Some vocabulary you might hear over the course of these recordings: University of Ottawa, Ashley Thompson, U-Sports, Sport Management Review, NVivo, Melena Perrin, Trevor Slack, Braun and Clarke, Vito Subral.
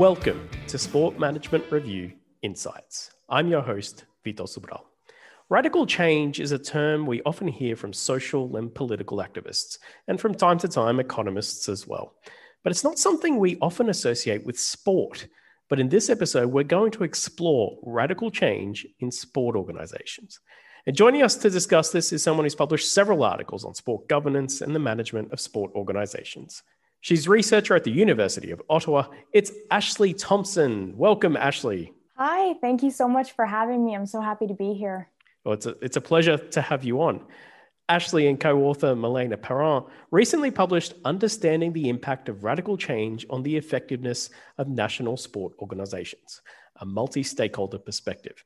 Welcome to Sport Management Review Insights. I'm your host, Vito Subral. Radical change is a term we often hear from social and political activists, and from time to time, economists as well. But it's not something we often associate with sport. But in this episode, we're going to explore radical change in sport organizations. And joining us to discuss this is someone who's published several articles on sport governance and the management of sport organizations. She's a researcher at the University of Ottawa. It's Ashley Thompson. Welcome, Ashley. Hi, thank you so much for having me. I'm so happy to be here. Well, it's a pleasure to have you on. Ashley and co-author Melena Perrin recently published Understanding the Impact of Radical Change on the Effectiveness of National Sport Organizations, a multi-stakeholder perspective.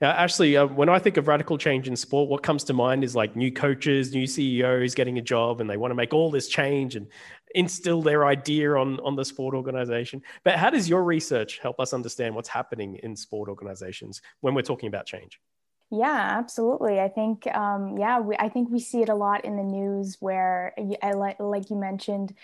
Now, Ashley, when I think of radical change in sport, what comes to mind is like new coaches, new CEOs getting a job, and they want to make all this change and instill their idea on the sport organization. But how does your research help us understand what's happening in sport organizations when we're talking about change? Yeah, absolutely. I think, I think we see it a lot in the news where, like you mentioned,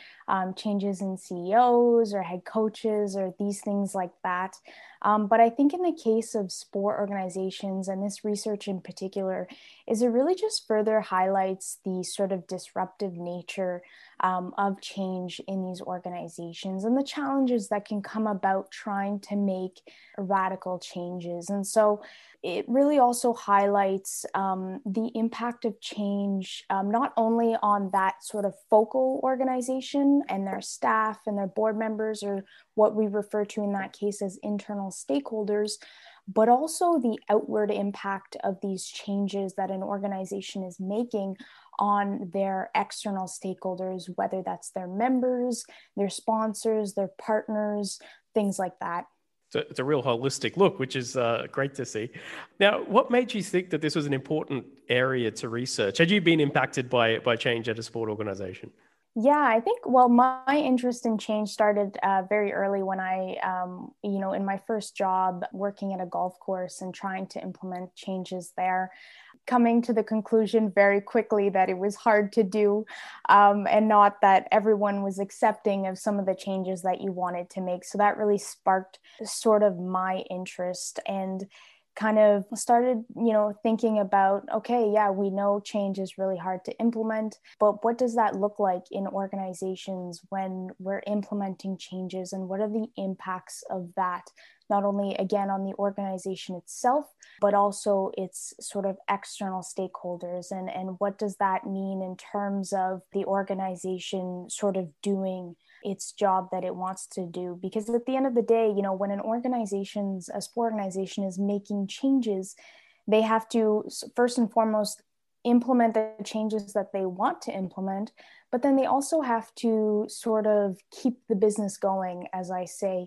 changes in CEOs or head coaches or these things like that. But I think in the case of sport organizations, and this research in particular, is it really just further highlights the sort of disruptive nature of change in these organizations and the challenges that can come about trying to make radical changes. And so it really also highlights the impact of change, not only on that sort of focal organization and their staff and their board members, or what we refer to in that case as internal stakeholders, but also the outward impact of these changes that an organization is making on their external stakeholders, whether that's their members, their sponsors, their partners, things like that. So it's a real holistic look, which is great to see. Now, what made you think that this was an important area to research? Had you been impacted by change at a sport organization? Yeah, I think, well, my interest in change started very early when I, in my first job working at a golf course and trying to implement changes there, coming to the conclusion very quickly that it was hard to do and not that everyone was accepting of some of the changes that you wanted to make. So that really sparked sort of my interest and kind of started, thinking about, okay, yeah, we know change is really hard to implement, but what does that look like in organizations when we're implementing changes, and what are the impacts of that? Not only, again, on the organization itself, but also its sort of external stakeholders. And what does that mean in terms of the organization sort of doing its job that it wants to do? Because at the end of the day, when a sport organization is making changes, they have to first and foremost implement the changes that they want to implement, but then they also have to sort of keep the business going, as I say.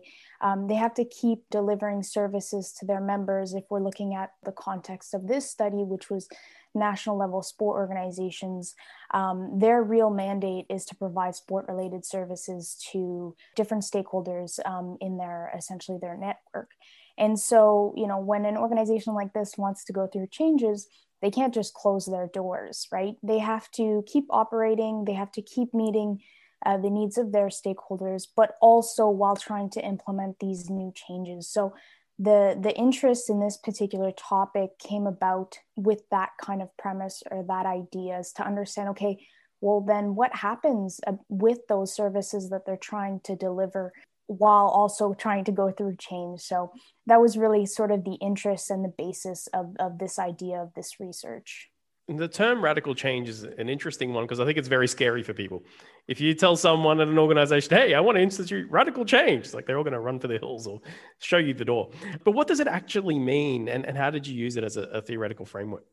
They have to keep delivering services to their members. If we're looking at the context of this study, which was national level sport organizations, their real mandate is to provide sport related services to different stakeholders in their, essentially their network. And so, when an organization like this wants to go through changes, they can't just close their doors, right? They have to keep operating. They have to keep meeting the needs of their stakeholders, but also while trying to implement these new changes. So the interest in this particular topic came about with that kind of premise or that idea, is to understand, okay, well, then what happens with those services that they're trying to deliver while also trying to go through change? So that was really sort of the interest and the basis of this idea of this research. The term radical change is an interesting one because I think it's very scary for people. If you tell someone at an organization, hey, I want to institute radical change, it's like they're all going to run for the hills or show you the door. But what does it actually mean? And how did you use it as a theoretical framework?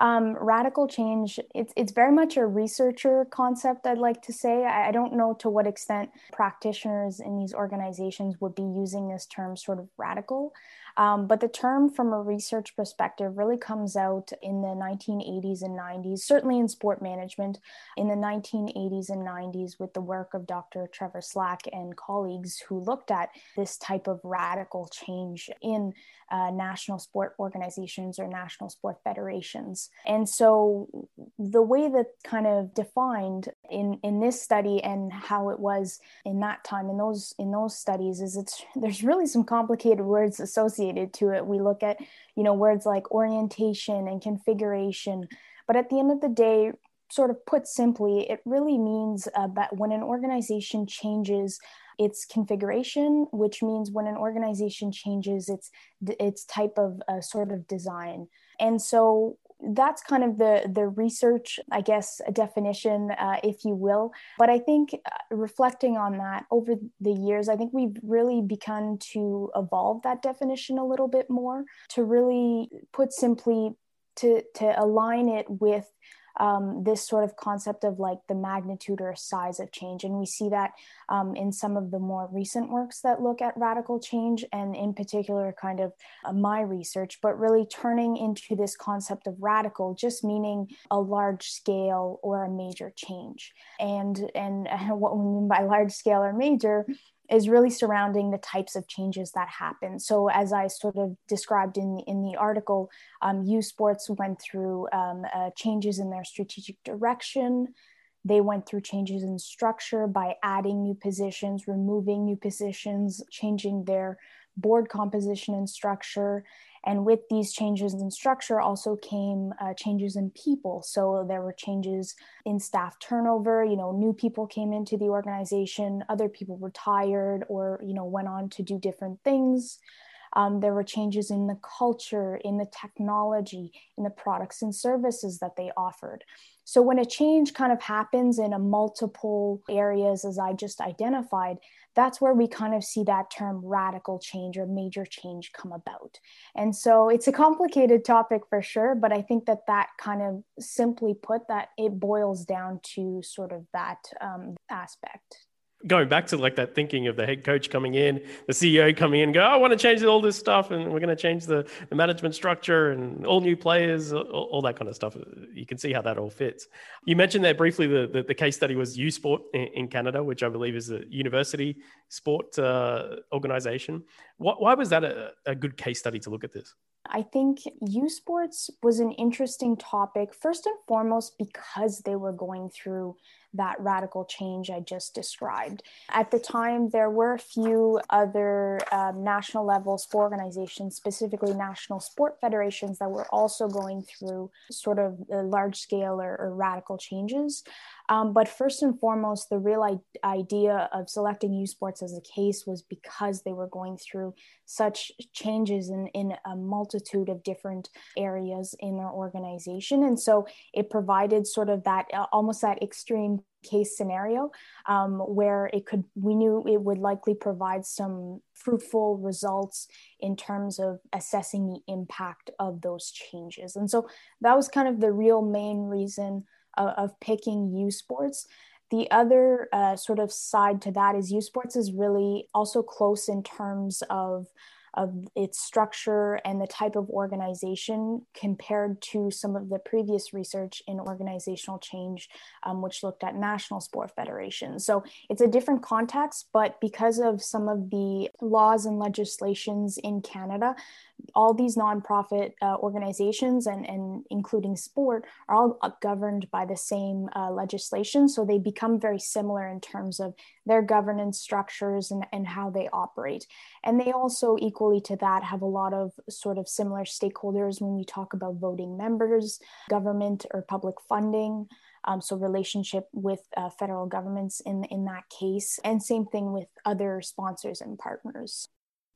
Radical change, it's very much a researcher concept, I'd like to say. I don't know to what extent practitioners in these organizations would be using this term sort of radical. But the term from a research perspective really comes out in the 1980s and 90s, certainly in sport management, in the 1980s and 90s with the work of Dr. Trevor Slack and colleagues who looked at this type of radical change in national sport organizations or national sport federations. And so the way that kind of defined in this study and how it was in that time in those studies is there's really some complicated words associated to it. We look at, words like orientation and configuration, but at the end of the day, sort of put simply, it really means that when an organization changes its configuration, which means when an organization changes its type of sort of design. And so that's kind of the research, I guess, definition, if you will. But I think reflecting on that over the years, I think we've really begun to evolve that definition a little bit more to really put simply to align it with this sort of concept of like the magnitude or size of change. And we see that in some of the more recent works that look at radical change and in particular kind of my research, but really turning into this concept of radical, just meaning a large scale or a major change. And what we mean by large scale or major is really surrounding the types of changes that happen. So as I sort of described in the article, U-Sports went through changes in their strategic direction. They went through changes in structure by adding new positions, removing new positions, changing their board composition and structure. And with these changes in structure also came changes in people. So there were changes in staff turnover, new people came into the organization, other people retired or, went on to do different things. There were changes in the culture, in the technology, in the products and services that they offered. So when a change kind of happens in a multiple areas, as I just identified, that's where we kind of see that term radical change or major change come about. And so it's a complicated topic for sure, but I think that kind of simply put that it boils down to sort of that aspect. Going back to like that thinking of the head coach coming in, the CEO coming in, I want to change all this stuff and we're going to change the management structure and all new players, all that kind of stuff. You can see how that all fits. You mentioned there briefly the case study was U-Sport in Canada, which I believe is a university sport organization. Why was that a good case study to look at this? I think U-Sports was an interesting topic, first and foremost, because they were going through that radical change I just described. At the time, there were a few other national level sport organizations, specifically national sport federations that were also going through sort of large scale or radical changes. But first and foremost, the real idea of selecting U-Sports as a case was because they were going through such changes in a multitude of different areas in their organization. And so it provided sort of that almost that extreme case scenario where we knew it would likely provide some fruitful results in terms of assessing the impact of those changes. And so that was kind of the real main reason of picking U-Sports. The other sort of side to that is U-Sports is really also close in terms of its structure and the type of organization compared to some of the previous research in organizational change, which looked at national sport federations. So it's a different context, but because of some of the laws and legislations in Canada, all these nonprofit organizations and including sport are all governed by the same legislation. So they become very similar in terms of their governance structures and how they operate. And they also equally to that have a lot of sort of similar stakeholders when we talk about voting members, government or public funding. So relationship with federal governments in that case, and same thing with other sponsors and partners.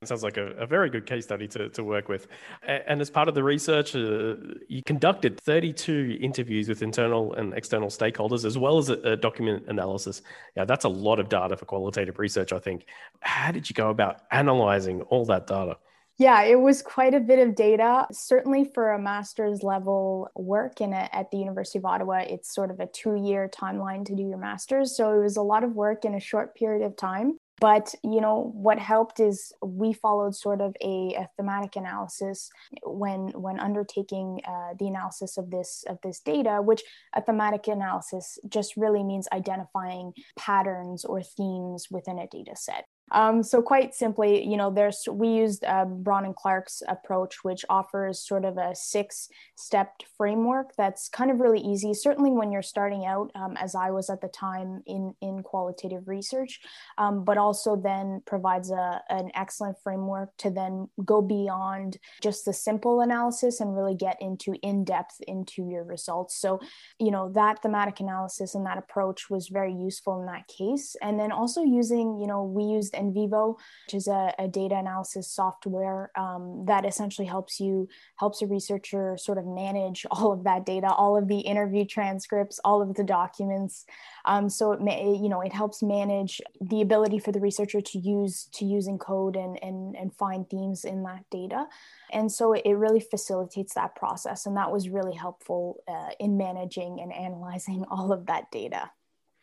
It sounds like a very good case study to work with. And as part of the research, you conducted 32 interviews with internal and external stakeholders, as well as a document analysis. Yeah, that's a lot of data for qualitative research, I think. How did you go about analyzing all that data? Yeah, it was quite a bit of data. Certainly for a master's level work at the University of Ottawa, it's sort of a 2-year timeline to do your master's. So it was a lot of work in a short period of time. But, you know, what helped is we followed sort of a thematic analysis when undertaking the analysis of this data, which a thematic analysis just really means identifying patterns or themes within a data set. So quite simply, you know, we used Braun and Clarke's approach, which offers sort of a 6-step framework that's kind of really easy, certainly when you're starting out, as I was at the time in qualitative research, but also then provides an excellent framework to then go beyond just the simple analysis and really get in-depth into your results. So, you know, that thematic analysis and that approach was very useful in that case. And then also we used NVivo, which is a data analysis software that essentially helps a researcher sort of manage all of that data, all of the interview transcripts, all of the documents. So it helps manage the ability for the researcher to use encode and find themes in that data. And so it really facilitates that process. And that was really helpful in managing and analyzing all of that data.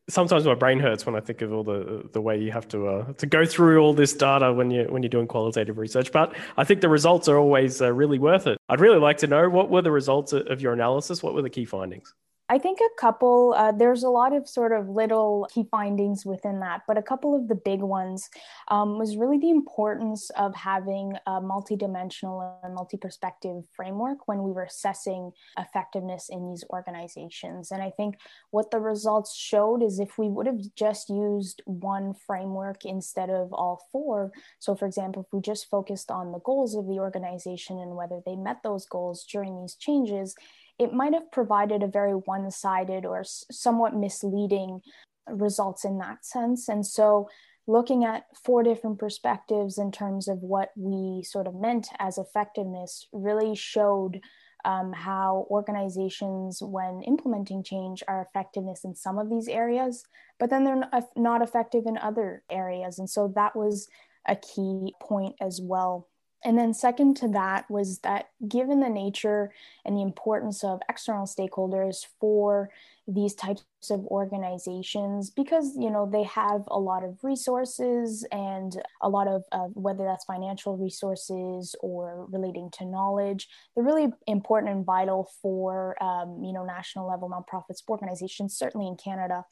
Sometimes my brain hurts when I think of all the way you have to go through all this data when you're doing qualitative research, but I think the results are always really worth it. I'd really like to know, what were the results of your analysis? What were the key findings? I think a couple, there's a lot of sort of little key findings within that, but a couple of the big ones was really the importance of having a multidimensional and multi-perspective framework when we were assessing effectiveness in these organizations. And I think what the results showed is if we would have just used one framework instead of all four, so for example, if we just focused on the goals of the organization and whether they met those goals during these changes, it might have provided a very one-sided or somewhat misleading results in that sense. And so looking at 4 different perspectives in terms of what we sort of meant as effectiveness really showed how organizations, when implementing change, are effectiveness in some of these areas, but then they're not effective in other areas. And so that was a key point as well. And then second to that was that given the nature and the importance of external stakeholders for these types of organizations, because, you know, they have a lot of resources and a lot of, whether that's financial resources or relating to knowledge, they're really important and vital for, national level nonprofit organizations, certainly in Canada.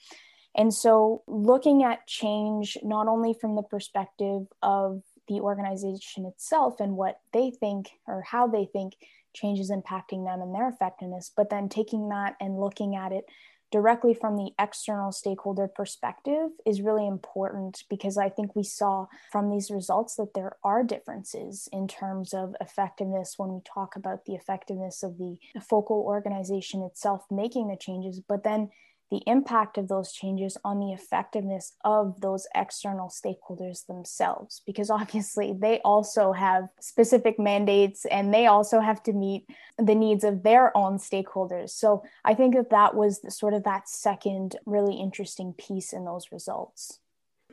And so looking at change, not only from the perspective of the organization itself and what they think or how they think change is impacting them and their effectiveness, but then taking that and looking at it directly from the external stakeholder perspective is really important, because I think we saw from these results that there are differences in terms of effectiveness when we talk about the effectiveness of the focal organization itself making the changes, but then the impact of those changes on the effectiveness of those external stakeholders themselves, because obviously they also have specific mandates and they also have to meet the needs of their own stakeholders. So I think that was sort of that second really interesting piece in those results.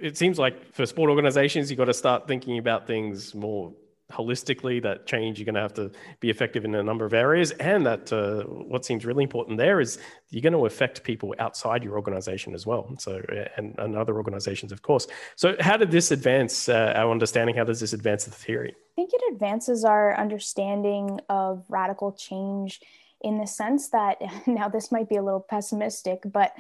It seems like for sport organizations, you've got to start thinking about things more holistically, that change, you're going to have to be effective in a number of areas. And that what seems really important there is you're going to affect people outside your organization as well. So, and other organizations, of course. So how did this advance our understanding? How does this advance the theory? I think it advances our understanding of radical change in the sense that, now this might be a little pessimistic, but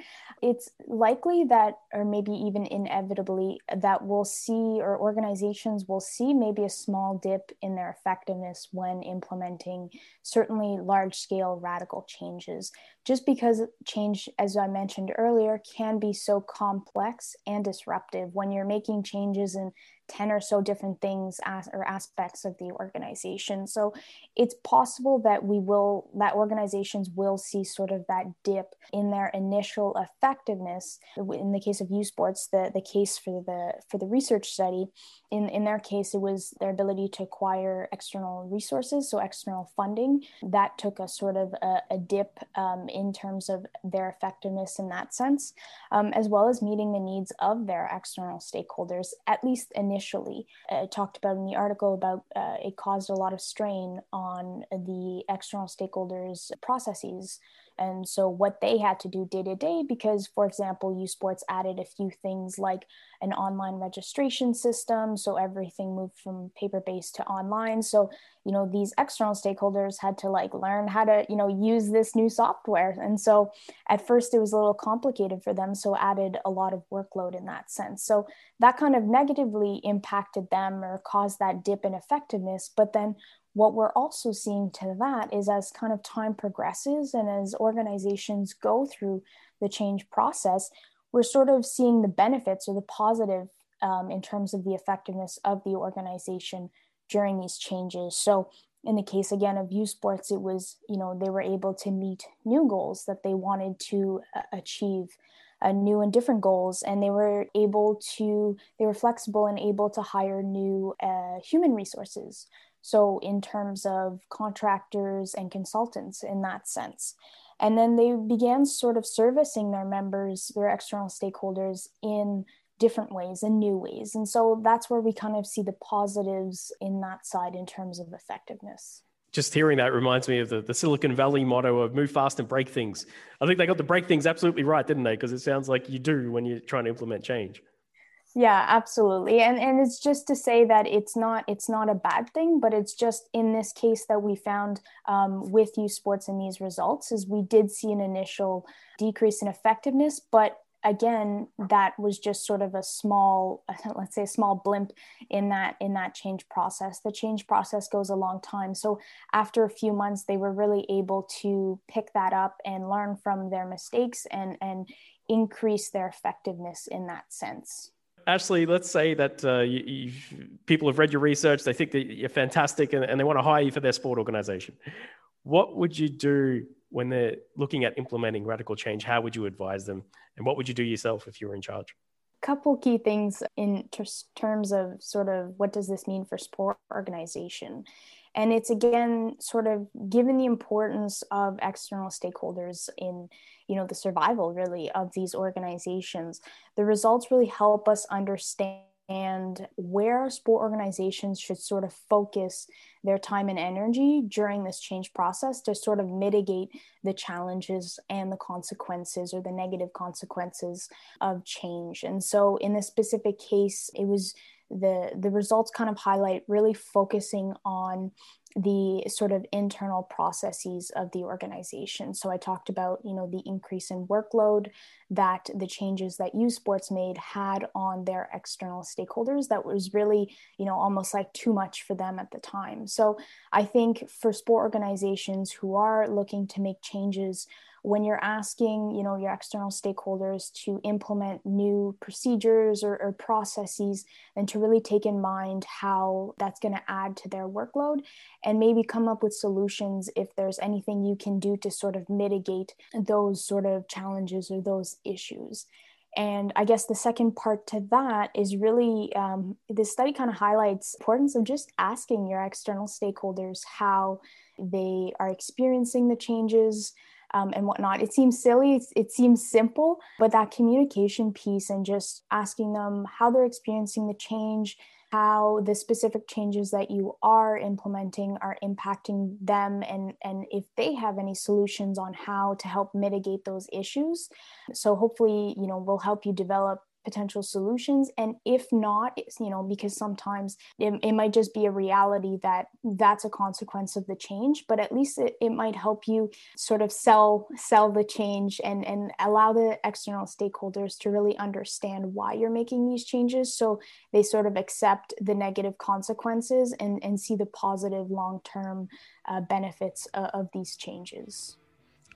it's likely that, or maybe even inevitably, that we'll see, or organizations will see, maybe a small dip in their effectiveness when implementing certainly large-scale radical changes, just because change, as I mentioned earlier, can be so complex and disruptive when you're making changes in 10 or so different things or aspects of the organization. So it's possible that that organizations will see sort of that dip in their initial effectiveness. In the case of U-Sports, the case for the research study, in their case, it was their ability to acquire external resources, so external funding. That took a sort of a dip in terms of their effectiveness in that sense, as well as meeting the needs of their external stakeholders, at least initially. I talked about in the article about it caused a lot of strain on the external stakeholders' processes And so what they had to do day to day, because, for example, U-Sports added a few things like an online registration system. So everything moved from paper-based to online. So, you know, these external stakeholders had to like learn how to, you know, use this new software. And so at first it was a little complicated for them. So added a lot of workload in that sense. So that kind of negatively impacted them or caused that dip in effectiveness. But then what we're also seeing to that is, as kind of time progresses and as organizations go through the change process, we're sort of seeing the benefits or the positive in terms of the effectiveness of the organization during these changes. So in the case, again, of U-Sports, it was, you know, they were able to meet new goals that they wanted to achieve, new and different goals, and they were able to, they were flexible and able to hire new human resources. So in terms of contractors and consultants in that sense. And then they began sort of servicing their members, their external stakeholders, in different ways and new ways. And so that's where we kind of see the positives in that side in terms of effectiveness. Just hearing that reminds me of the Silicon Valley motto of move fast and break things. I think they got the break things absolutely right, didn't they? Because it sounds like you do when you're trying to implement change. Yeah, absolutely. And it's just to say that it's not a bad thing, but it's just in this case that we found with U-Sports and these results is we did see an initial decrease in effectiveness. But again, that was just sort of a small, let's say a small blimp in that change process. The change process goes a long time. So after a few months, they were really able to pick that up and learn from their mistakes and increase their effectiveness in that sense. Ashley, let's say that people have read your research, they think that you're fantastic and they want to hire you for their sport organization. What would you do when they're looking at implementing radical change? How would you advise them? And what would you do yourself if you were in charge? A couple key things in terms of sort of what does this mean for sport organization? And it's, again, sort of given the importance of external stakeholders in, you know, the survival really of these organizations, the results really help us understand where sport organizations should sort of focus their time and energy during this change process to sort of mitigate the challenges and the consequences or the negative consequences of change. And so in this specific case, it was the results kind of highlight really focusing on the sort of internal processes of the organization. So I talked about, you know, the increase in workload that the changes that U-Sports made had on their external stakeholders that was really, you know, almost like too much for them at the time. So I think for sport organizations who are looking to make changes, when you're asking, you know, your external stakeholders to implement new procedures or processes, and to really take in mind how that's going to add to their workload, and maybe come up with solutions if there's anything you can do to sort of mitigate those sort of challenges or those issues. And I guess the second part to that is really, this study kind of highlights the importance of just asking your external stakeholders how they are experiencing the changes and whatnot. It seems silly, it seems simple, but that communication piece and just asking them how they're experiencing the change, how the specific changes that you are implementing are impacting them, and if they have any solutions on how to help mitigate those issues. So hopefully, you know, we'll help you develop potential solutions. And if not, it's, you know, because sometimes it might just be a reality that that's a consequence of the change, but at least it might help you sort of sell the change and allow the external stakeholders to really understand why you're making these changes. So they sort of accept the negative consequences and see the positive long-term benefits of these changes.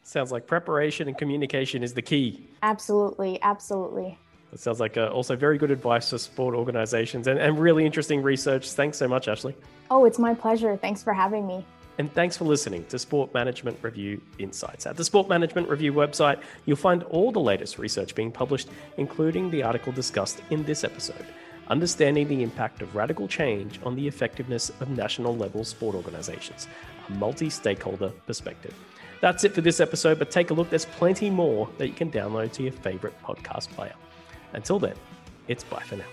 Sounds like preparation and communication is the key. Absolutely. Absolutely. It sounds like also very good advice for sport organizations and really interesting research. Thanks so much, Ashley. Oh, it's my pleasure. Thanks for having me. And thanks for listening to Sport Management Review Insights. At the Sport Management Review website, you'll find all the latest research being published, including the article discussed in this episode, Understanding the Impact of Radical Change on the Effectiveness of National Level Sport Organizations, a Multi-Stakeholder Perspective. That's it for this episode, but take a look. There's plenty more that you can download to your favorite podcast player. Until then, it's bye for now.